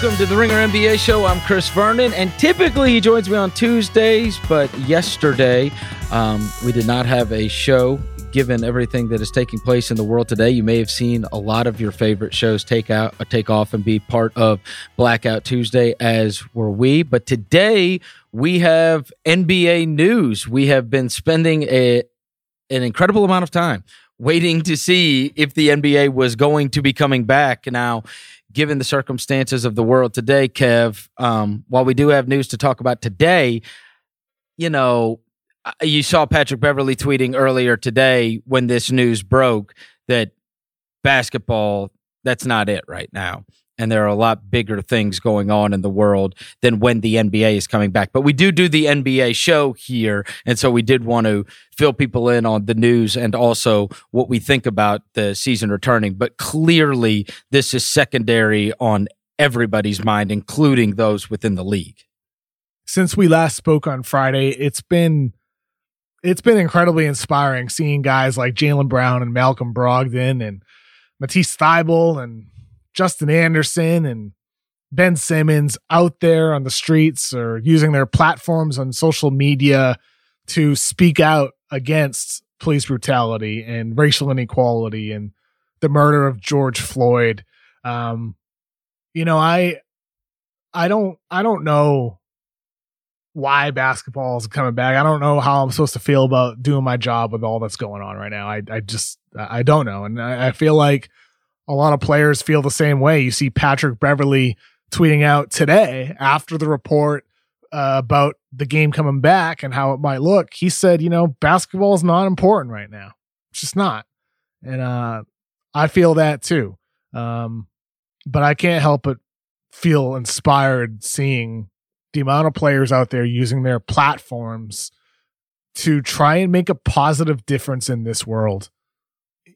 Welcome to the Ringer NBA Show. I'm Chris Vernon, and typically he joins me on Tuesdays, but yesterday we did not have a show. Given everything that is taking place in the world today, you may have seen a lot of your favorite shows take off and be part of Blackout Tuesday, as were we. But today we have NBA news. We have been spending an incredible amount of time waiting to see if the NBA was going to be coming back. Now, given the circumstances of the world today, Kev, while we do have news to talk about today, you know, you saw Patrick Beverley tweeting earlier today when this news broke that basketball, that's not it right now. And there are a lot bigger things going on in the world than when the NBA is coming back. But we do the NBA show here. And so we did want to fill people in on the news and also what we think about the season returning. But clearly, this is secondary on everybody's mind, including those within the league. Since we last spoke on Friday, it's been incredibly inspiring seeing guys like Jaylen Brown and Malcolm Brogdon and Matisse Thybulle and Justin Anderson and Ben Simmons out there on the streets or using their platforms on social media to speak out against police brutality and racial inequality and the murder of George Floyd. I don't know why basketball is coming back. I don't know how I'm supposed to feel about doing my job with all that's going on right now. I don't know. And I feel like a lot of players feel the same way. You see Patrick Beverley tweeting out today after the report about the game coming back and how it might look. He said, you know, basketball is not important right now. It's just not. And I feel that too. But I can't help but feel inspired seeing the amount of players out there using their platforms to try and make a positive difference in this world.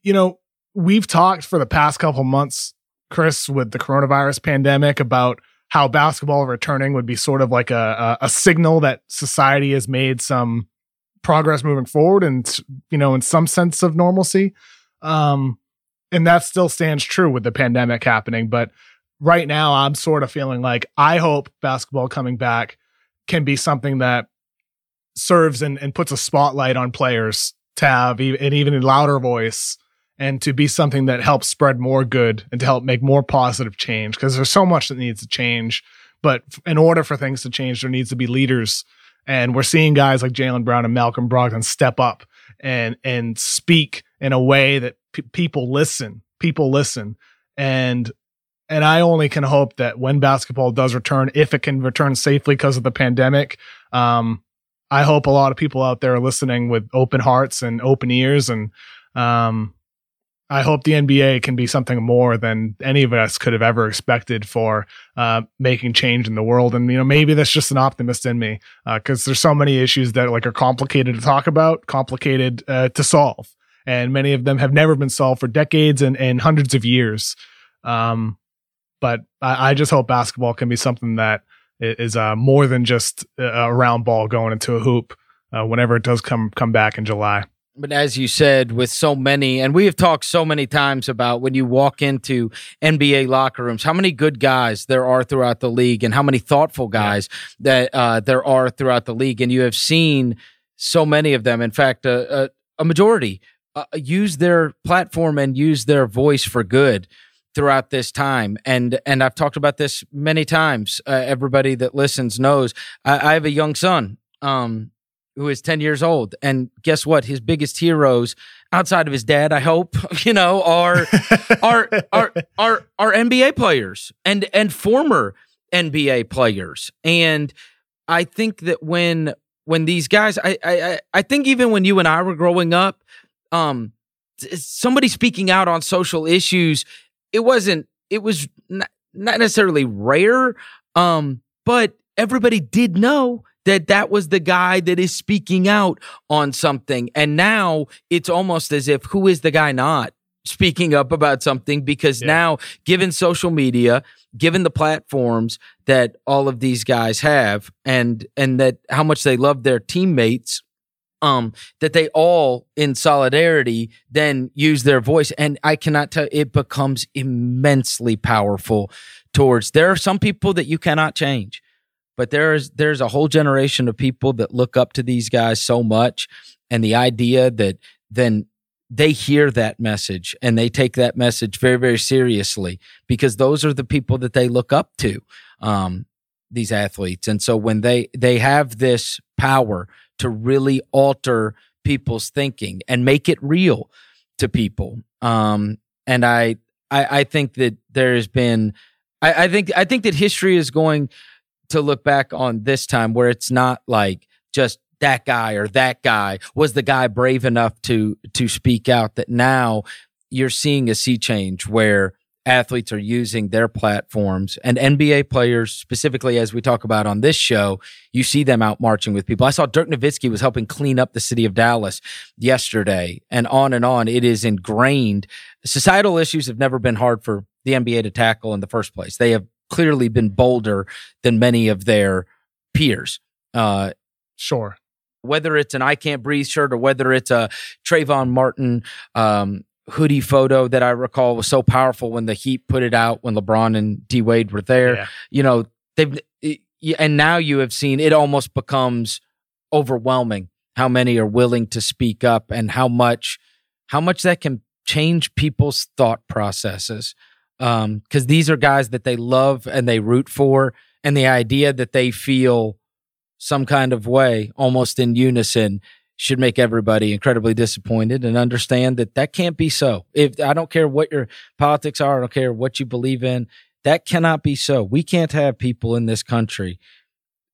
You know, we've talked for the past couple months, Chris, with the coronavirus pandemic about how basketball returning would be sort of like a signal that society has made some progress moving forward and, you know, in some sense of normalcy. And that still stands true with the pandemic happening, but right now, I'm sort of feeling like I hope basketball coming back can be something that serves and puts a spotlight on players to have an even louder voice and to be something that helps spread more good and to help make more positive change, because there's so much that needs to change. But in order for things to change, there needs to be leaders. And we're seeing guys like Jaylen Brown and Malcolm Brogdon step up and speak in a way that people listen. And I only can hope that when basketball does return, if it can return safely because of the pandemic, I hope a lot of people out there are listening with open hearts and open ears. And I hope the NBA can be something more than any of us could have ever expected for making change in the world. And, you know, maybe that's just an optimist in me because there's so many issues that like are complicated to talk about, complicated to solve. And many of them have never been solved for decades and hundreds of years. But I just hope basketball can be something that is more than just a round ball going into a hoop whenever it does come back in July. But as you said, with so many, and we have talked so many times about when you walk into NBA locker rooms, how many good guys there are throughout the league and how many thoughtful guys that there are throughout the league. And you have seen so many of them. In fact, a majority use their platform and use their voice for good throughout this time. And I've talked about this many times. Everybody that listens knows I have a young son who is 10 years old. And guess what? His biggest heroes outside of his dad, I hope, you know, are NBA players and former NBA players. And I think that when these guys, I think even when you and I were growing up, somebody speaking out on social issues, it was not necessarily rare, but everybody did know that was the guy that is speaking out on something. And now it's almost as if, who is the guy not speaking up about something? Because now, given social media, given the platforms that all of these guys have and that how much they love their teammates, that they all in solidarity then use their voice. And I cannot tell, it becomes immensely powerful towards, there are some people that you cannot change, but there's a whole generation of people that look up to these guys so much. And the idea that then they hear that message and they take that message very, very seriously, because those are the people that they look up to, these athletes. And so when they have this power to really alter people's thinking and make it real to people. And I think that there has been, I think that history is going to look back on this time where it's not like just that guy or that guy was the guy brave enough to speak out, that now you're seeing a sea change where athletes are using their platforms, and NBA players specifically, as we talk about on this show, you see them out marching with people. I saw Dirk Nowitzki was helping clean up the city of Dallas yesterday, and on. It is ingrained. Societal issues have never been hard for the NBA to tackle in the first place. They have clearly been bolder than many of their peers. Sure. Whether it's an I Can't Breathe shirt or whether it's a Trayvon Martin hoodie photo that I recall was so powerful when the Heat put it out when LeBron and D Wade were there. Yeah. You know, and now you have seen it almost becomes overwhelming how many are willing to speak up and how much that can change people's thought processes. Because these are guys that they love and they root for, and the idea that they feel some kind of way almost in unison should make everybody incredibly disappointed and understand that that can't be so. If I don't care what your politics are, I don't care what you believe in, that cannot be so. We can't have people in this country,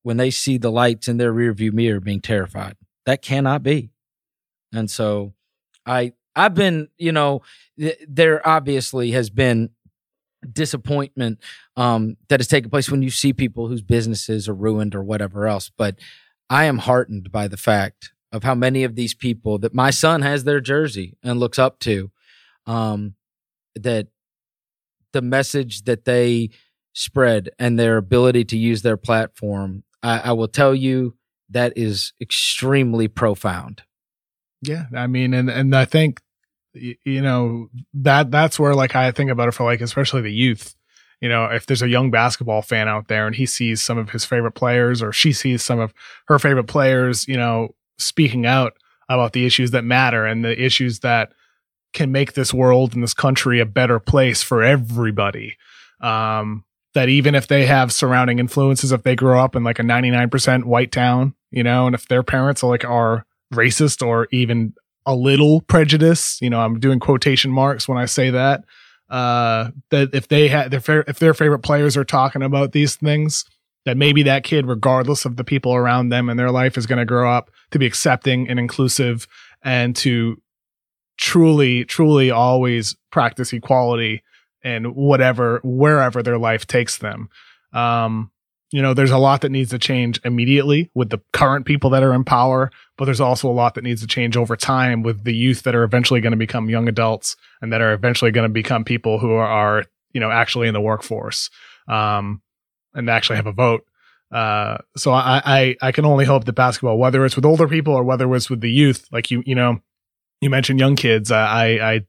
when they see the lights in their rearview mirror, being terrified. That cannot be. And so I've been, you know, there obviously has been disappointment that has taken place when you see people whose businesses are ruined or whatever else. But I am heartened by the fact of how many of these people that my son has their jersey and looks up to, that the message that they spread and their ability to use their platform, I will tell you, that is extremely profound. Yeah. I mean, and I think, you know, that's where, like, I think about it for, like, especially the youth. You know, if there's a young basketball fan out there and he sees some of his favorite players, or she sees some of her favorite players, you know, speaking out about the issues that matter and the issues that can make this world and this country a better place for everybody. That even if they have surrounding influences, if they grow up in like a 99% white town, you know, and if their parents are racist or even a little prejudice, you know, I'm doing quotation marks when I say that, that if they had if their favorite players are talking about these things, that maybe that kid, regardless of the people around them and their life, is going to grow up to be accepting and inclusive and to truly, truly always practice equality and wherever their life takes them. You know, there's a lot that needs to change immediately with the current people that are in power, but there's also a lot that needs to change over time with the youth that are eventually going to become young adults and that are eventually going to become people who are, you know, actually in the workforce. And actually have a vote. So I can only hope that basketball, whether it's with older people or whether it's with the youth, like you know, you mentioned young kids. I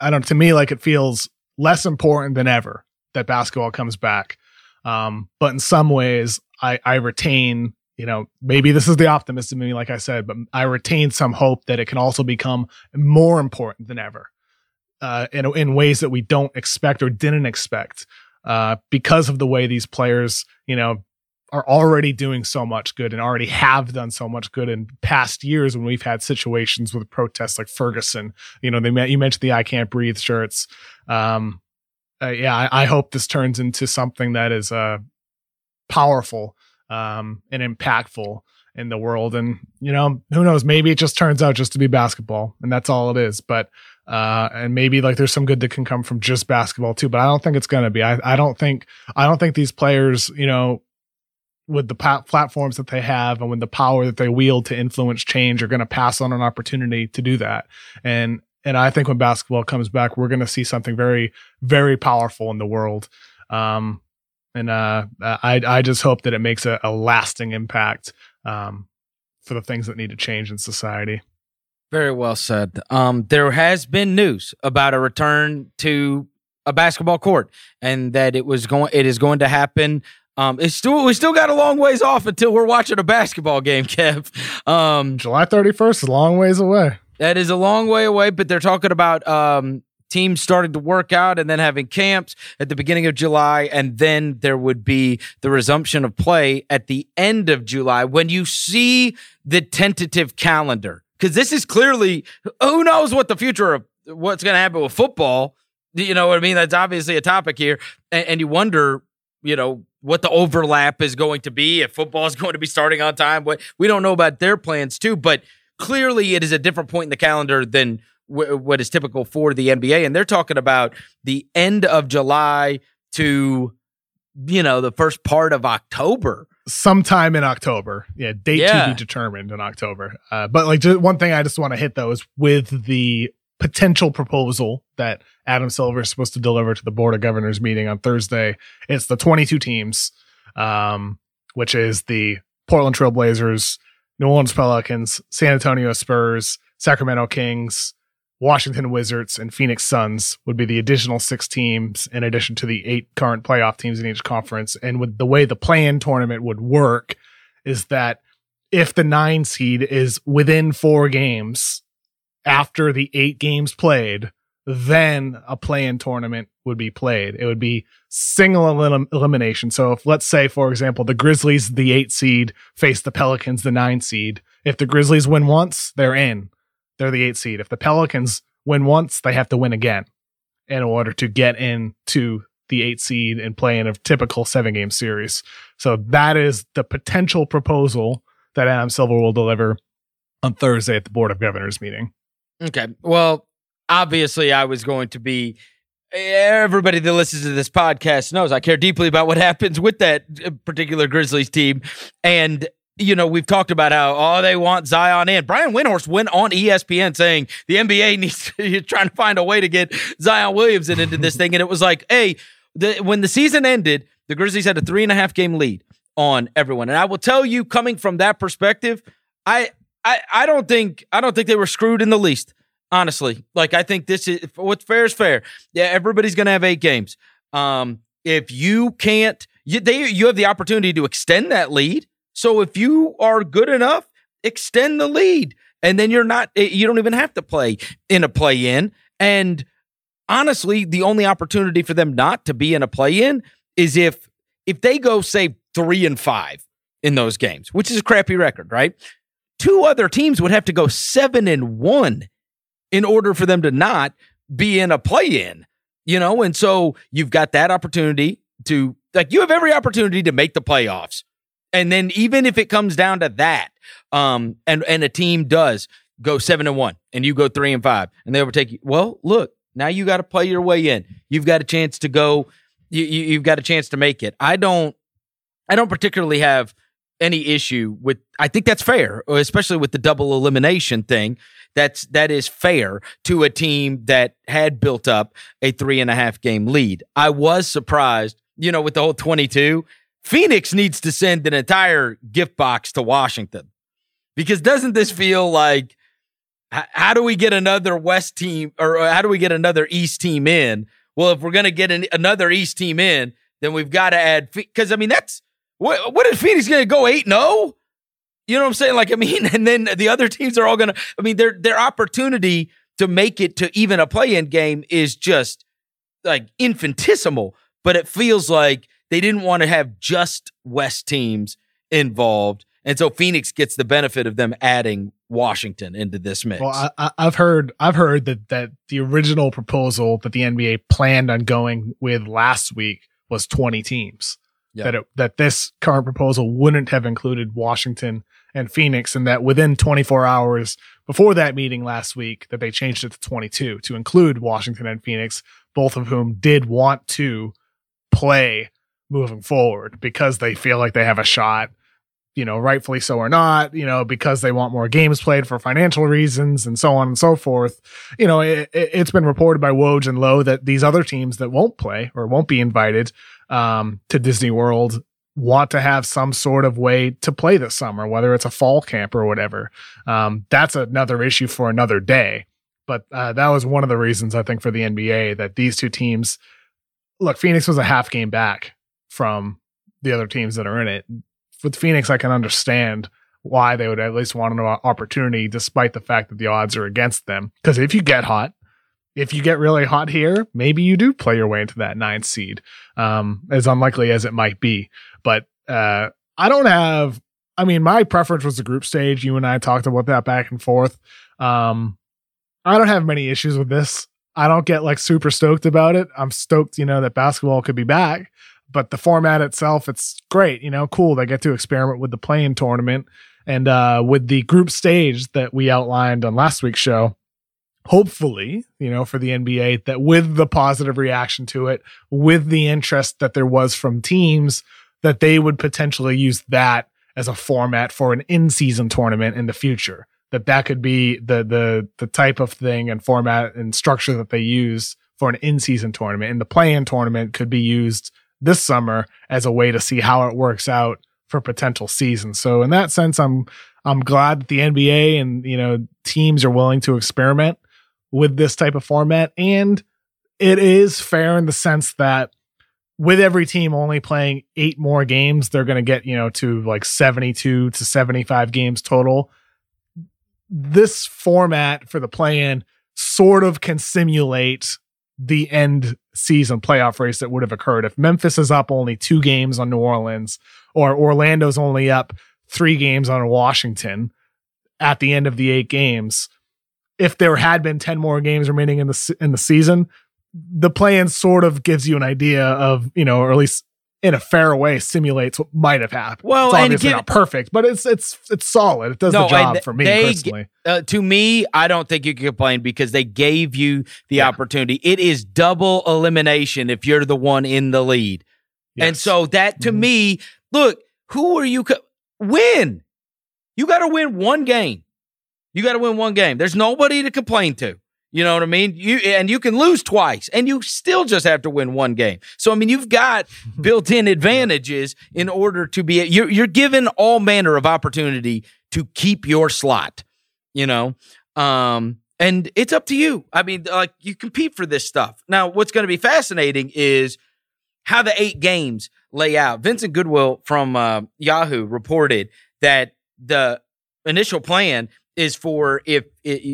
don't. To me, like, it feels less important than ever that basketball comes back. But in some ways, I retain, you know, maybe this is the optimist in me, like I said, but I retain some hope that it can also become more important than ever, in ways that we don't expect or didn't expect. Because of the way these players, you know, are already doing so much good and already have done so much good in past years when we've had situations with protests like Ferguson. You know, you mentioned the I Can't Breathe shirts. Yeah, I hope this turns into something that is powerful and impactful in the world. And, you know, who knows, maybe it just turns out just to be basketball and that's all it is. But and maybe, like, there's some good that can come from just basketball too, but I don't think it's going to be. I don't think these players, you know, with the platforms that they have and with the power that they wield to influence change, are going to pass on an opportunity to do that. And I think when basketball comes back, we're going to see something very, very powerful in the world. And I just hope that it makes a lasting impact, for the things that need to change in society. Very well said. There has been news about a return to a basketball court, and that it is going to happen. We still got a long ways off until we're watching a basketball game, Kev. July 31st is a long ways away. That is a long way away, but they're talking about teams starting to work out and then having camps at the beginning of July, and then there would be the resumption of play at the end of July. When you see the tentative calendar, because this is clearly, who knows what the future of what's going to happen with football. You know what I mean? That's obviously a topic here. And you wonder, you know, what the overlap is going to be, if football is going to be starting on time. What we don't know about their plans too, but clearly it is a different point in the calendar than what is typical for the NBA. And they're talking about the end of July to, you know, the first part of October. Sometime in October. Yeah, date to be determined in October. But like one thing I just want to hit though is with the potential proposal that Adam Silver is supposed to deliver to the Board of Governors meeting on Thursday. It's the 22 teams, which is the Portland Trail Blazers, New Orleans Pelicans, San Antonio Spurs, Sacramento Kings, Washington Wizards, and Phoenix Suns would be the additional 6 teams in addition to the 8 current playoff teams in each conference. And with the way the play-in tournament would work is that if the 9 seed is within 4 games after the 8 games played, then a play-in tournament would be played. It would be single elimination. So if, let's say, for example, the Grizzlies, the 8 seed, face the Pelicans, the 9 seed. If the Grizzlies win once, they're in. They're the 8 seed. If the Pelicans win once, they have to win again in order to get into the 8 seed and play in a typical 7-game series. So that is the potential proposal that Adam Silver will deliver on Thursday at the Board of Governors meeting. Okay. Well, obviously I was going to be, everybody that listens to this podcast knows I care deeply about what happens with that particular Grizzlies team. And, you know, we've talked about how, they want Zion in. Brian Windhorst went on ESPN saying the NBA needs to, you're trying to find a way to get Zion Williamson into this thing. And it was like, hey, when the season ended, the Grizzlies had a 3.5 game lead on everyone. And I will tell you, coming from that perspective, I don't think they were screwed in the least. Honestly, like, I think this is what's fair is fair. Yeah, everybody's going to have 8 games. If you can't, you have the opportunity to extend that lead. So if you are good enough, extend the lead, and then you don't even have to play in a play-in. And honestly, the only opportunity for them not to be in a play-in is if they go, say, 3-5 in those games, which is a crappy record, right? 2 other teams would have to go 7-1 in order for them to not be in a play-in, you know? And so you've got that opportunity to, like, you have every opportunity to make the playoffs. And then even if it comes down to that, and a team does go 7-1 and you go 3-5 and they overtake you, well, look, now you got to play your way in. You've got a chance to go. You've got a chance to make it. I don't particularly have any issue with. I think that's fair, especially with the double elimination thing. That is fair to a team that had built up a 3.5 game lead. I was surprised, you know, with the whole 22. Phoenix needs to send an entire gift box to Washington, because doesn't this feel like, how do we get another West team, or how do we get another East team in? Well, if we're going to get another East team in, then we've got to add, because I mean, that's what is Phoenix going to go 8-0? You know what I'm saying? Like, I mean, and then the other teams are all going to, I mean, their opportunity to make it to even a play-in game is just like infinitesimal, but it feels like they didn't want to have just West teams involved. And so Phoenix gets the benefit of them adding Washington into this mix. Well, I've heard that the original proposal that the NBA planned on going with last week was 20 teams. Yep. That this current proposal wouldn't have included Washington and Phoenix, and that within 24 hours before that meeting last week, that they changed it to 22 to include Washington and Phoenix, both of whom did want to play moving forward because they feel like they have a shot, you know, rightfully so or not, you know, because they want more games played for financial reasons and so on and so forth. You know, it's been reported by Woj and Lowe that these other teams that won't play or won't be invited to Disney World want to have some sort of way to play this summer, whether it's a fall camp or whatever. That's another issue for another day. But that was one of the reasons, I think, for the NBA that these two teams, look, Phoenix was a half game back from the other teams that are in it. With Phoenix, I can understand why they would at least want an opportunity, despite the fact that the odds are against them. Because if you get hot, if you get really hot here, maybe you do play your way into that 9 seed, as unlikely as it might be. But my preference was the group stage. You and I talked about that back and forth. I don't have many issues with this. I don't get super stoked about it. I'm stoked, that basketball could be back, but the format itself, it's great. Cool. They get to experiment with the play-in tournament and with the group stage that we outlined on last week's show. Hopefully, for the NBA, that with the positive reaction to it, with the interest that there was from teams, that they would potentially use that as a format for an in-season tournament in the future. That could be the type of thing and format and structure that they use for an in-season tournament. And the play-in tournament could be used this summer as a way to see how it works out for potential seasons. So in that sense, I'm glad that the NBA and teams are willing to experiment with this type of format. And it is fair in the sense that with every team only playing 8 more games, they're going to get, to 72 to 75 games total. This format for the play-in sort of can simulate the end season playoff race that would have occurred if Memphis is up only 2 games on New Orleans, or Orlando's only up 3 games on Washington at the end of the 8 games. If there had been 10 more games remaining in the season, the play-in sort of gives you an idea of, or at least in a fair way, simulates what might have happened. Well, it's obviously not perfect, but it's solid. It does the job for me personally. To me, I don't think you can complain because they gave you the opportunity. It is double elimination if you're the one in the lead. Yes. And so that, to me, look, who are you? Win. You got to win one game. You got to win one game. There's nobody to complain to. You know what I mean? You can lose twice, and you still just have to win one game. So, you've got built-in advantages in order to be – you're given all manner of opportunity to keep your slot, and it's up to you. You compete for this stuff. Now, what's going to be fascinating is how the 8 games lay out. Vincent Goodwill from Yahoo reported that the initial plan is for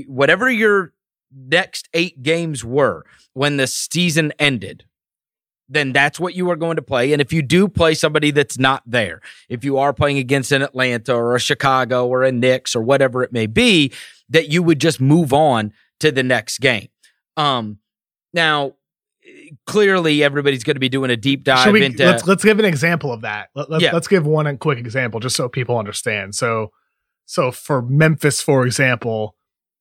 whatever your – next 8 games were when the season ended, then that's what you are going to play. And if you do play somebody that's not there, if you are playing against an Atlanta or a Chicago or a Knicks or whatever it may be, that you would just move on to the next game. Now, clearly everybody's going to be doing a deep dive into... Let's give an example of that. Let's give one quick example just so people understand. So for Memphis, for example,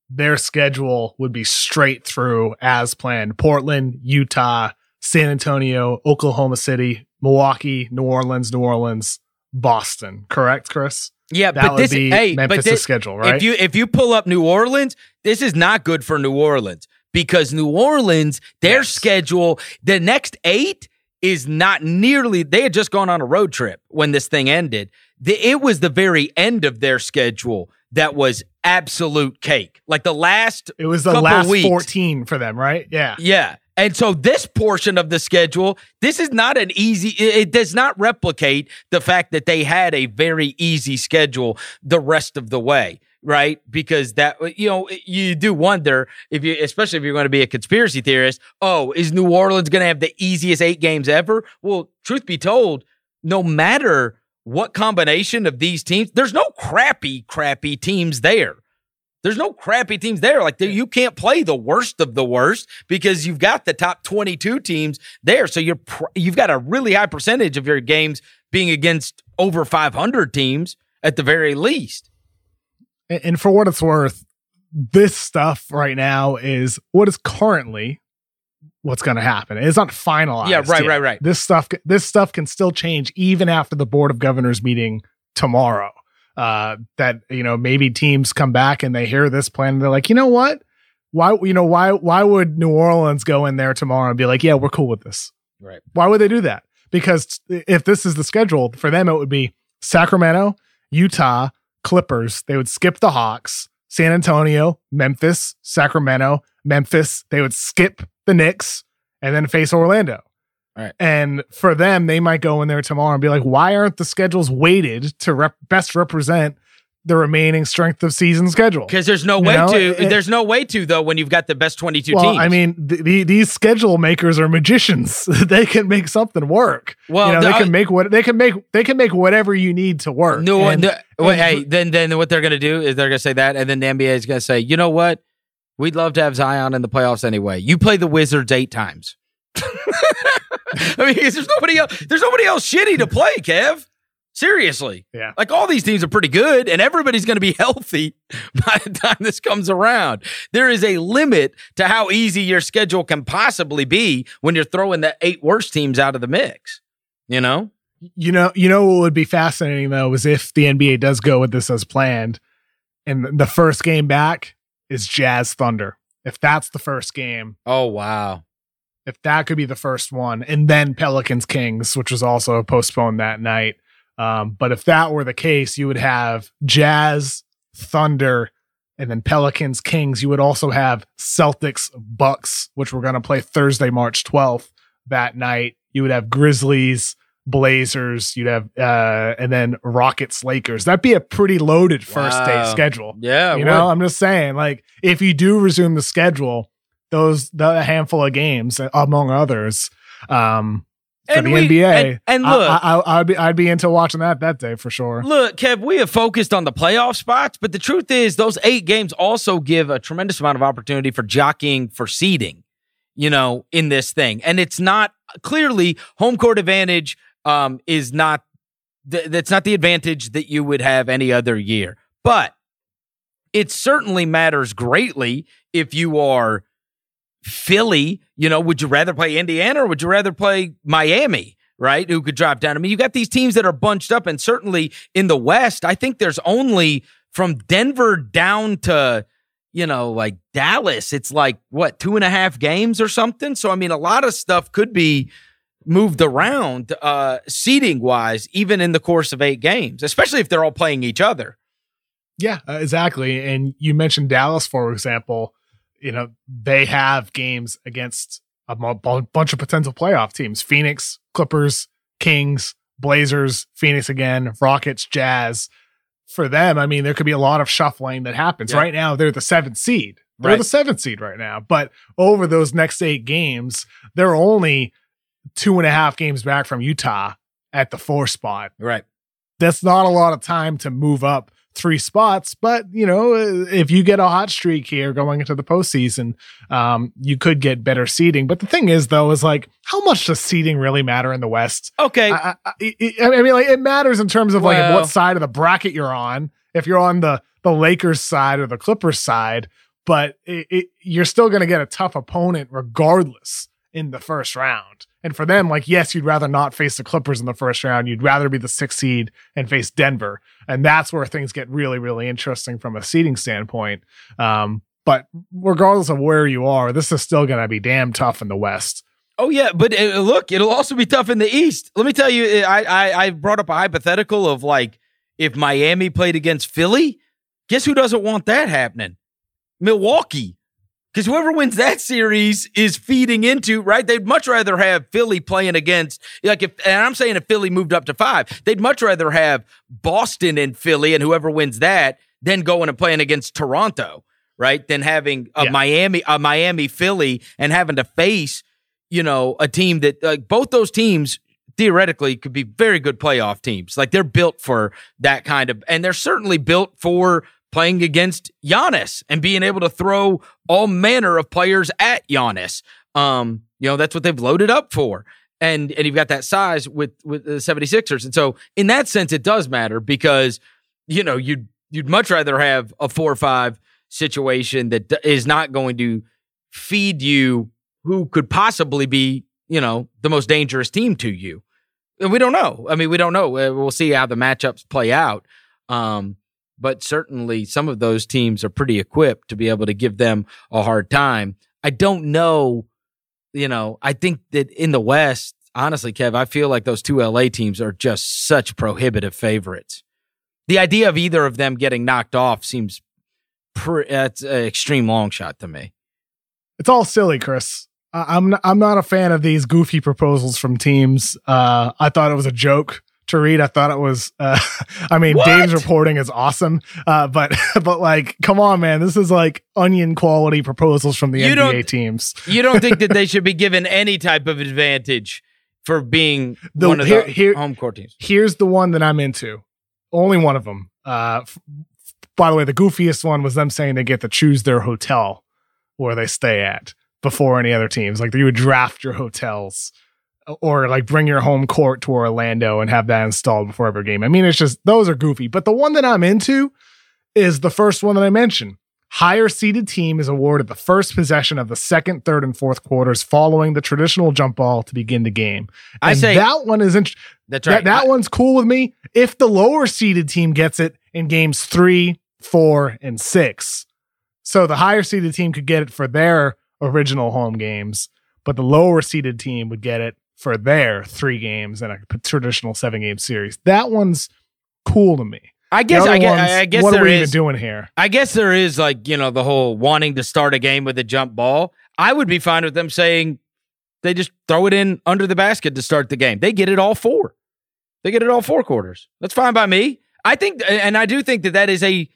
their schedule would be straight through as planned. Portland, Utah, San Antonio, Oklahoma City, Milwaukee, New Orleans, Boston. Correct, Chris? Yeah, that would be Memphis' schedule, right? If you pull up New Orleans, this is not good for New Orleans because New Orleans, their schedule, the next 8 is not nearly... They had just gone on a road trip when this thing ended. It was the very end of their schedule that was absolute cake. It was the last 14 for them, right? Yeah. Yeah. And so this portion of the schedule, this is not an easy, it does not replicate the fact that they had a very easy schedule the rest of the way, right? Because that, you do wonder especially if you're going to be a conspiracy theorist, is New Orleans going to have the easiest 8 games ever? Well, truth be told, no matter what combination of these teams, there's no crappy teams there. There's no crappy teams there. You can't play the worst of the worst because you've got the top 22 teams there. So you've got a really high percentage of your games being against over 500 teams at the very least. And for what it's worth, this stuff right now is what is currently what's going to happen. It's not finalized. Yeah, right. This stuff can still change even after the Board of Governors meeting tomorrow. Maybe teams come back and they hear this plan and they're like, you know what? Why would New Orleans go in there tomorrow and be like, yeah, we're cool with this? Right. Why would they do that? because if this is the schedule for them, it would be Sacramento, Utah, Clippers. They would skip the Hawks, San Antonio, Memphis, Sacramento, Memphis. They would skip the Knicks and then face Orlando. All right. And for them, they might go in there tomorrow and be like, why aren't the schedules weighted to best represent the remaining strength of season schedule? Because there's no way there's no way to, though, when you've got the best 22 teams. I mean, these schedule makers are magicians. They can make something work. Well, they can make whatever you need to work. Then what they're going to do is they're going to say that. And then the NBA is going to say, you know what? We'd love to have Zion in the playoffs anyway. You play the Wizards 8 times. I mean, there's nobody else shitty to play, Kev. Seriously. Yeah. Like, all these teams are pretty good, and everybody's going to be healthy by the time this comes around. There is a limit to how easy your schedule can possibly be when you're throwing the 8 worst teams out of the mix, you know? You know what would be fascinating, though, is if the NBA does go with this as planned, and the first game back is Jazz Thunder. If that's the first game. Oh, wow. If that could be the first one, and then Pelicans Kings, which was also postponed that night. But if that were the case, you would have Jazz, Thunder, and then Pelicans, Kings. You would also have Celtics, Bucks, which we're going to play Thursday, March 12th that night. You would have Grizzlies, Blazers. You'd have, and then Rockets, Lakers. That'd be a pretty loaded first day schedule. Yeah. You know, I'm just saying, like, if you do resume the schedule, the handful of games, among others, NBA, look, I'd be into watching that day for sure. Look, Kev, we have focused on the playoff spots, but the truth is those 8 games also give a tremendous amount of opportunity for jockeying for seeding, you know, in this thing. And it's not clearly home court advantage is not that's not the advantage that you would have any other year, but it certainly matters greatly if you are Philly. You know, would you rather play Indiana or would you rather play Miami, right? Who could drop down? I mean, you got these teams that are bunched up, and certainly in the West, I think there's only from Denver down to, you know, like Dallas, it's like, what, 2.5 games or something? So, I mean, a lot of stuff could be moved around seeding-wise, even in the course of 8 games, especially if they're all playing each other. Yeah, exactly. And you mentioned Dallas, for example. You know, they have games against a bunch of potential playoff teams. Phoenix, Clippers, Kings, Blazers, Phoenix again, Rockets, Jazz. For them, I mean, there could be a lot of shuffling that happens. Yeah. Right now, they're the 7th seed. They're the 7th seed right now. But over those next 8 games, they're only 2.5 games back from Utah at the 4 spot. Right. That's not a lot of time to move up 3 spots, but you know, if you get a hot streak here going into the postseason, you could get better seeding. But the thing is, though, is like, how much does seeding really matter in the West? Okay, I mean, like, it matters in terms of like what side of the bracket you're on. If you're on the Lakers side or the Clippers side, but you're still going to get a tough opponent regardless in the first round. And for them, like, yes, you'd rather not face the Clippers in the first round. You'd rather be the 6th seed and face Denver. And that's where things get really, really interesting from a seeding standpoint. But regardless of where you are, this is still going to be damn tough in the West. Oh, yeah. But look, it'll also be tough in the East. Let me tell you, I brought up a hypothetical of, like, if Miami played against Philly, guess who doesn't want that happening? Milwaukee. Because whoever wins that series is feeding into, right? They'd much rather have Philly playing against, like, and I'm saying if Philly moved up to 5, they'd much rather have Boston and Philly and whoever wins that than going and playing against Toronto, right? Than having a Miami Philly and having to face, you know, a team that, like, both those teams theoretically could be very good playoff teams. Like, they're built for that kind of, and they're certainly built for playing against Giannis and being able to throw all manner of players at Giannis. You know, that's what they've loaded up for. And you've got that size with the 76ers. And so in that sense, it does matter because, you know, you'd much rather have a 4 or 5 situation that is not going to feed you who could possibly be, you know, the most dangerous team to you. And we don't know. I mean, we don't know. We'll see how the matchups play out. But certainly some of those teams are pretty equipped to be able to give them a hard time. I don't know, you know, I think that in the West, honestly, Kev, I feel like those two LA teams are just such prohibitive favorites. The idea of either of them getting knocked off seems it's an extreme long shot to me. It's all silly, Chris. I'm not a fan of these goofy proposals from teams. I thought it was a joke to read. I thought it was, I mean, what? Dave's reporting is awesome. But like, come on, man, this is like onion quality proposals from the NBA teams. You don't think that they should be given any type of advantage for being one of the home court teams? Here's the one that I'm into. Only one of them. By the way, the goofiest one was them saying they get to choose their hotel where they stay at before any other teams. Like, you would draft your hotels or like bring your home court to Orlando and have that installed before every game. I mean, it's just, those are goofy. But the one that I'm into is the first one that I mentioned. Higher seeded team is awarded the first possession of the second, third, and fourth quarters following the traditional jump ball to begin the game. And I say that one is interesting. That's right. That one's cool with me. If the lower seeded team gets it in games 3, 4, and 6, so the higher seeded team could get it for their original home games, but the lower seeded team would get it for their 3 games in a traditional 7-game series. That one's cool to me. I guess what are we even doing here? I guess there is, like, you know, the whole wanting to start a game with a jump ball. I would be fine with them saying they just throw it in under the basket to start the game. They get it all 4. They get it all 4 quarters. That's fine by me. I think, and I do think that is a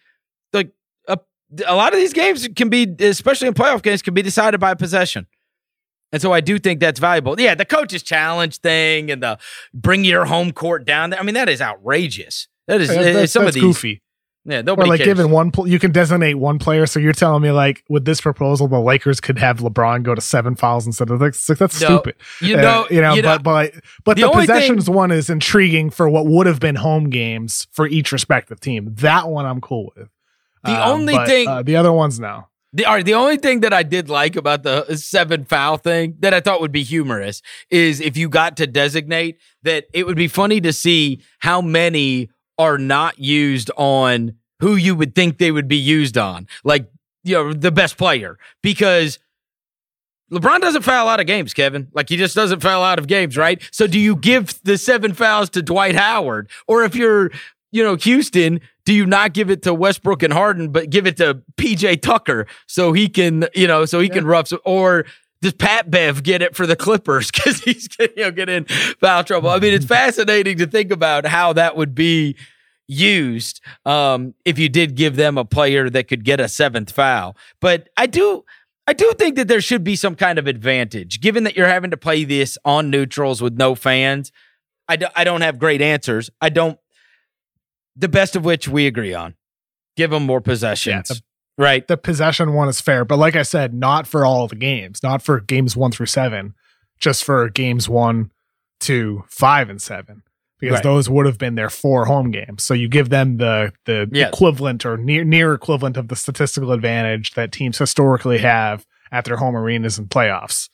lot of these games can be, especially in playoff games, can be decided by possession. And so I do think that's valuable. Yeah, the coach's challenge thing and the bring your home court down there. I mean, that is outrageous. That is some of these goofy. Yeah, nobody cares. Given one, you can designate one player. So you're telling me, like, with this proposal, the Lakers could have LeBron go to 7 fouls instead of 6. That's stupid. But the possessions one is intriguing for what would have been home games for each respective team. That one I'm cool with. The other ones no. The only thing that I did like about the 7 foul thing that I thought would be humorous is if you got to designate that, it would be funny to see how many are not used on who you would think they would be used on. Like, you know, the best player, because LeBron doesn't foul out of games, Kevin. Like, he just doesn't foul out of games, right? So do you give the 7 fouls to Dwight Howard? Or if you're, you know, Houston, do you not give it to Westbrook and Harden, but give it to PJ Tucker so he can, you know, can rough? Or does Pat Bev get it for the Clippers because he's going to get in foul trouble? I mean, it's fascinating to think about how that would be used if you did give them a player that could get a 7th foul. But I do think that there should be some kind of advantage, given that you're having to play this on neutrals with no fans. I don't have great answers. The best of which we agree on. Give them more possessions. Yeah, right. The possession one is fair, but like I said, not for all the games, not for games 1 through 7, just for games 1, 2, 5, and 7, because those would have been their 4 home games. So you give them the equivalent or near equivalent of the statistical advantage that teams historically have at their home arenas in playoffs.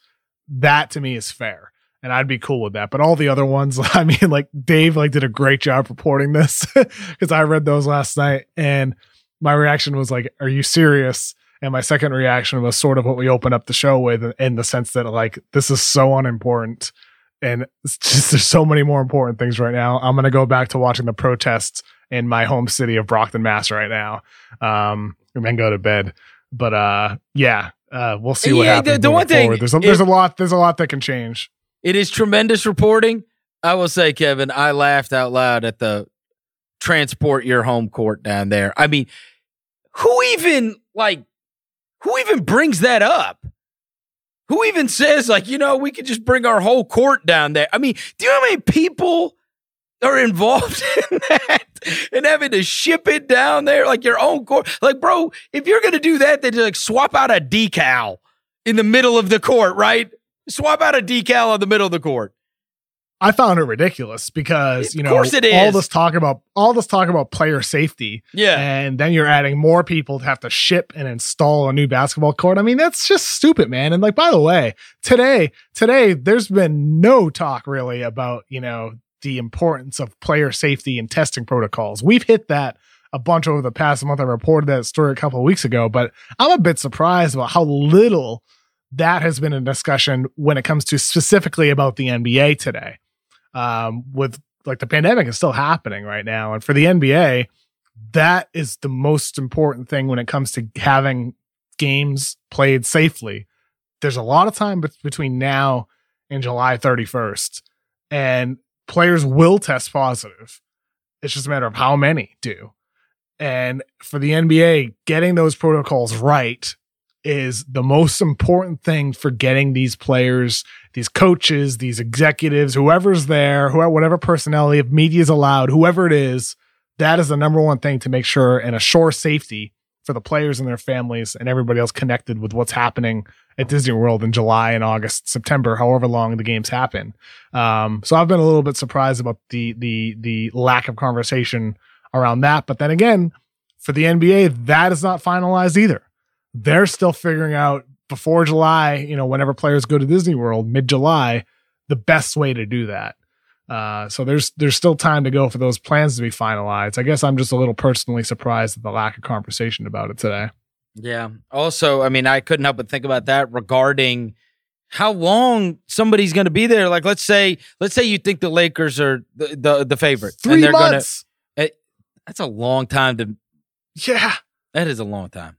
That to me is fair. And I'd be cool with that. But all the other ones, I mean, like, Dave, like, did a great job reporting this because I read those last night and my reaction was like, are you serious? And my second reaction was sort of what we opened up the show with, in the sense that, like, this is so unimportant and it's just, there's so many more important things right now. I'm going to go back to watching the protests in my home city of Brockton, Mass right now. And then go to bed. But we'll see what happens. The one thing, there's a lot that can change. It is tremendous reporting. I will say, Kevin, I laughed out loud at the transport your home court down there. I mean, who even brings that up? Who even says, like, you know, we could just bring our whole court down there? I mean, do you know how many people are involved in that and having to ship it down there? Like, your own court. Like, bro, if you're going to do that, then just, like, swap out a decal in the middle of the court, right? Swap out a decal on the middle of the court. I found it ridiculous because, you know, all this talk about player safety. Yeah. And then you're adding more people to have to ship and install a new basketball court. I mean, that's just stupid, man. And, like, by the way, today there's been no talk really about, you know, the importance of player safety and testing protocols. We've hit that a bunch over the past month. I reported that story a couple of weeks ago, but I'm a bit surprised about how little that has been a discussion when it comes to specifically about the NBA today. With like the pandemic is still happening right now. And for the NBA, that is the most important thing when it comes to having games played safely. There's a lot of time between now and July 31st, and players will test positive. It's just a matter of how many do. And for the NBA, getting those protocols right is the most important thing for getting these players, these coaches, these executives, whoever's there, whoever, whatever personality, if media is allowed, whoever it is, that is the number one thing to make sure and assure safety for the players and their families and everybody else connected with what's happening at Disney World in July and August, September, however long the games happen. So I've been a little bit surprised about the lack of conversation around that. But then again, for the NBA, that is not finalized either. They're still figuring out before July, you know, whenever players go to Disney World, mid-July, the best way to do that. So there's still time to go for those plans to be finalized. I guess I'm just a little personally surprised at the lack of conversation about it today. Yeah. Also, I mean, I couldn't help but think about that regarding how long somebody's going to be there. Like, let's say you think the Lakers are the favorite. 3 months. That's a long time to. Yeah. That is a long time.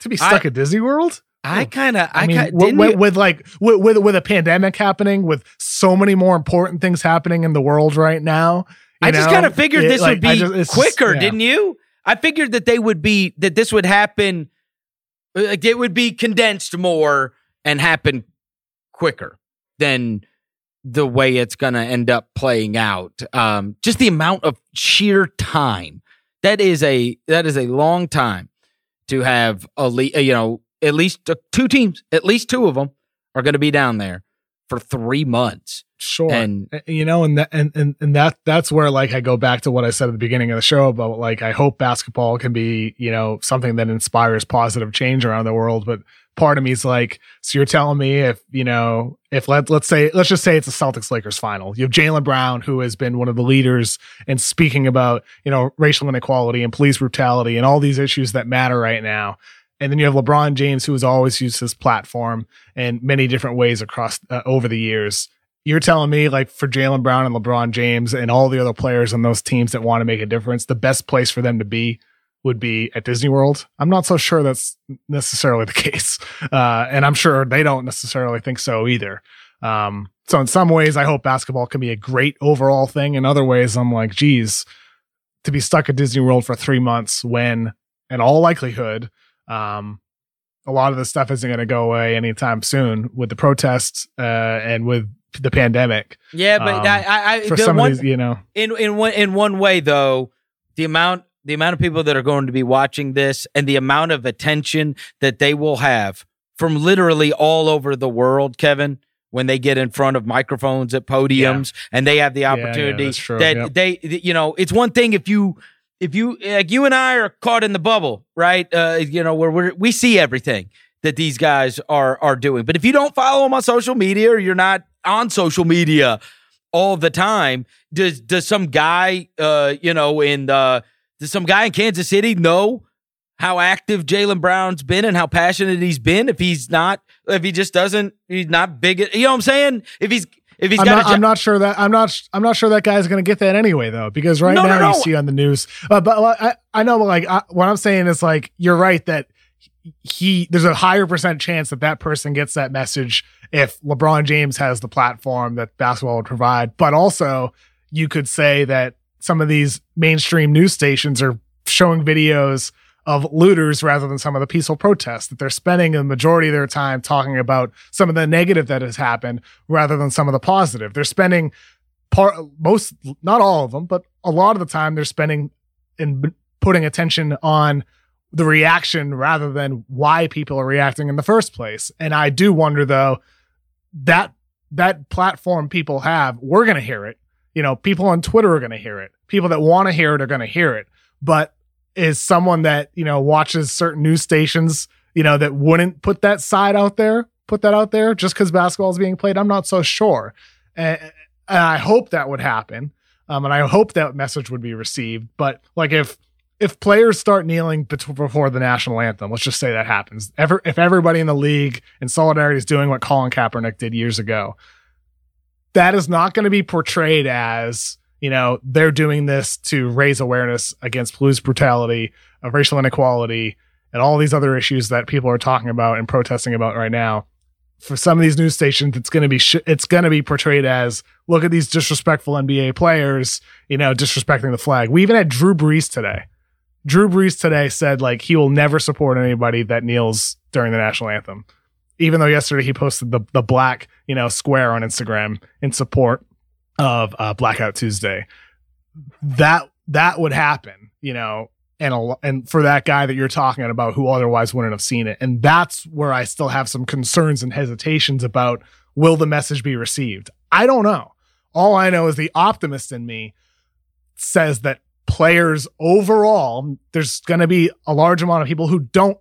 To be stuck at Disney World? With a pandemic happening, with so many more important things happening in the world right now. Just kind of figured this would be quicker, didn't you? I figured that this would happen, like it would be condensed more and happen quicker than the way it's going to end up playing out. Just the amount of sheer time. That is a long time to have at least two teams, at least two of them are going to be down there for 3 months. Sure. And that's where, like, I go back to what I said at the beginning of the show about, like, I hope basketball can be, you know, something that inspires positive change around the world. But part of me is like, so you're telling me let's just say it's a Celtics Lakers final. You have Jaylen Brown, who has been one of the leaders in speaking about, you know, racial inequality and police brutality and all these issues that matter right now. And then you have LeBron James, who has always used his platform in many different ways across over the years. You're telling me, like, for Jaylen Brown and LeBron James and all the other players on those teams that want to make a difference, the best place for them to be would be at Disney World? I'm not so sure that's necessarily the case. And I'm sure they don't necessarily think so either. So in some ways, I hope basketball can be a great overall thing. In other ways, I'm like, geez, to be stuck at Disney World for 3 months when, in all likelihood, a lot of this stuff isn't going to go away anytime soon with the protests and with the pandemic. Yeah, but in one way though, the amount of people that are going to be watching this and the amount of attention that they will have from literally all over the world, Kevin, when they get in front of microphones at podiums and they have the opportunity it's one thing if you like, you and I are caught in the bubble, right? Where we see everything that these guys are doing. But if you don't follow them on social media or you're not on social media all the time, does some guy, in Kansas City know how active Jaylen Brown's been and how passionate he's been? If he's not big, you know what I'm saying? I'm not sure that guy's going to get that anyway, though, because now you see on the news. But what I'm saying is, like, you're right that there's a higher % chance that that person gets that message if LeBron James has the platform that basketball would provide. But also, you could say that some of these mainstream news stations are showing videos of looters rather than some of the peaceful protests, that they're spending the majority of their time talking about some of the negative that has happened rather than some of the positive. They're spending not all of them, but a lot of the time they're spending and putting attention on the reaction rather than why people are reacting in the first place. And I do wonder, though, that platform people have, we're going to hear it. You know, people on Twitter are going to hear it. People that want to hear it are going to hear it. But is someone that, you know, watches certain news stations, you know, that wouldn't put that side out there, put that out there just because basketball is being played? I'm not so sure. And I hope that would happen. And I hope that message would be received. But, like, if if players start kneeling before the national anthem, let's just say that happens. If everybody in the league in solidarity is doing what Colin Kaepernick did years ago, that is not going to be portrayed as, you know, they're doing this to raise awareness against police brutality, of racial inequality, and all these other issues that people are talking about and protesting about right now. For some of these news stations, it's going to be portrayed as, look at these disrespectful NBA players, you know, disrespecting the flag. We even had Drew Brees today. Drew Brees today said, like, he will never support anybody that kneels during the national anthem, even though yesterday he posted the black, you know, square on Instagram in support of Blackout Tuesday. That would happen, you know, and for that guy that you're talking about who otherwise wouldn't have seen it. And that's where I still have some concerns and hesitations about, will the message be received? I don't know. All I know is the optimist in me says that players overall, there's going to be a large amount of people who don't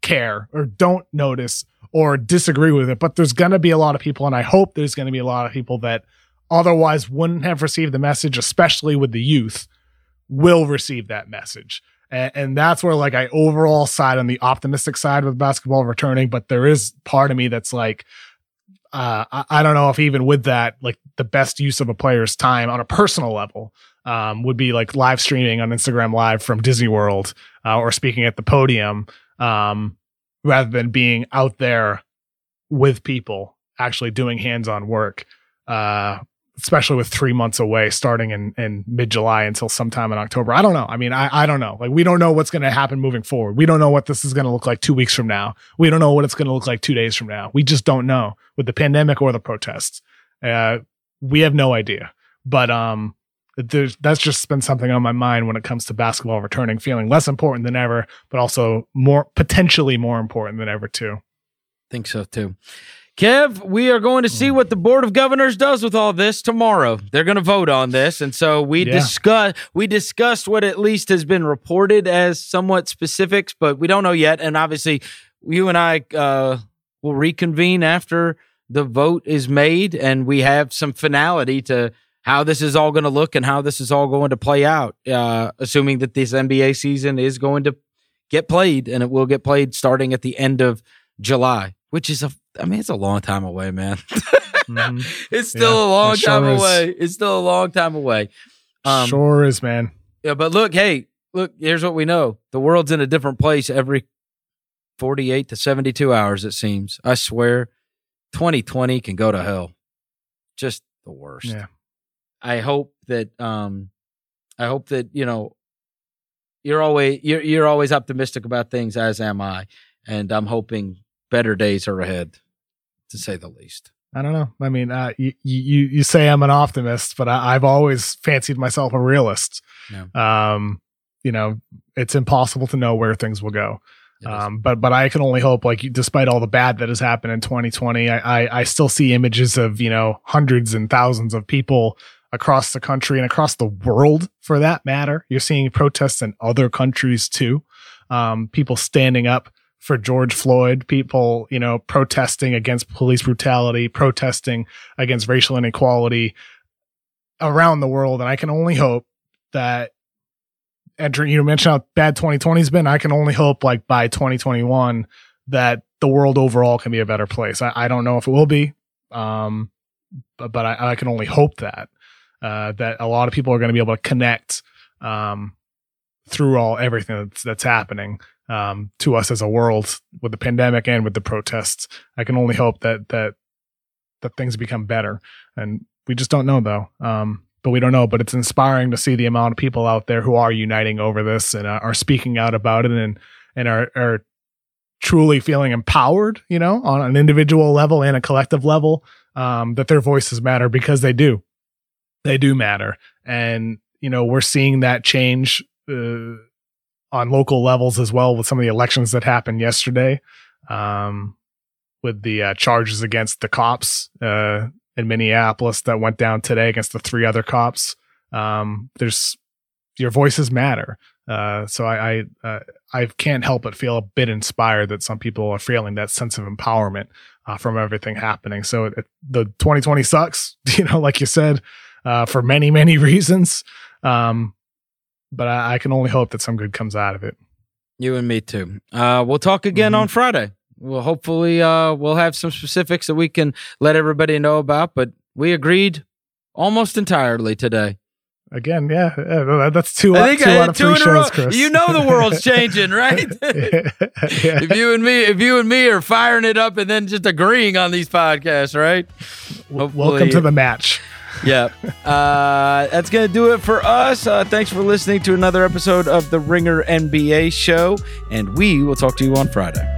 care or don't notice or disagree with it, but there's going to be a lot of people, and I hope there's going to be a lot of people that otherwise wouldn't have received the message, especially with the youth, will receive that message. And that's where, like, I overall side on the optimistic side with basketball returning, but there is part of me that's like, I don't know if even with that, like, the best use of a player's time on a personal level would be like live streaming on Instagram Live from Disney World or speaking at the podium rather than being out there with people actually doing hands-on work, especially with 3 months away starting in mid-July until sometime in October. I don't know. I mean, I don't know. Like, we don't know what's going to happen moving forward. We don't know what this is going to look like 2 weeks from now. We don't know what it's going to look like 2 days from now. We just don't know with the pandemic or the protests. We have no idea. But that's just been something on my mind when it comes to basketball returning, feeling less important than ever, but also potentially more important than ever too. I think so too. Kev, we are going to see what the Board of Governors does with all this tomorrow. They're going to vote on this. And so we discussed what at least has been reported as somewhat specifics, but we don't know yet. And obviously you and I will reconvene after the vote is made and we have some finality to how this is all going to look and how this is all going to play out, assuming that this NBA season is going to get played, and it will get played starting at the end of July, which is it's a long time away, man. Mm-hmm. It's still a long time away. It's still a long time away. Sure is, man. Yeah, but look, here's what we know. The world's in a different place every 48 to 72 hours, it seems. I swear, 2020 can go to hell. Just the worst. Yeah. I hope that you know, you're always optimistic about things, as am I, and I'm hoping better days are ahead, to say the least. I don't know. I mean, you say I'm an optimist, but I've always fancied myself a realist. Yeah. You know, it's impossible to know where things will go. But I can only hope, like, despite all the bad that has happened in 2020, I still see images of, you know, hundreds and thousands of people across the country and across the world, for that matter. You're seeing protests in other countries too. People standing up for George Floyd, people, you know, protesting against police brutality, protesting against racial inequality around the world. And I can only hope that, entering, you mentioned how bad 2020 has been. I can only hope, like, by 2021 that the world overall can be a better place. I don't know if it will be, but I can only hope that. That a lot of people are going to be able to connect through everything that's happening to us as a world, with the pandemic and with the protests. I can only hope that things become better, and we just don't know though. But we don't know. But it's inspiring to see the amount of people out there who are uniting over this and are speaking out about it and are truly feeling empowered, you know, on an individual level and a collective level, that their voices matter, because they do. They do matter. And, you know, we're seeing that change on local levels as well, with some of the elections that happened yesterday, with the charges against the cops in Minneapolis that went down today against the three other cops. Your voices matter. So I can't help but feel a bit inspired that some people are feeling that sense of empowerment from everything happening. So the 2020 sucks, you know, like you said, for many, many reasons. but I can only hope that some good comes out of it. You and me too. We'll talk again on Friday. Well, hopefully we'll have some specifics that we can let everybody know about, but we agreed almost entirely today. Again, yeah, that's two out of three shows, Chris. You know the world's changing, right? Yeah. If you and me are firing it up and then just agreeing on these podcasts, right? Welcome to the match. Yeah. That's going to do it for us. Thanks for listening to another episode of the Ringer NBA Show, and we will talk to you on Friday.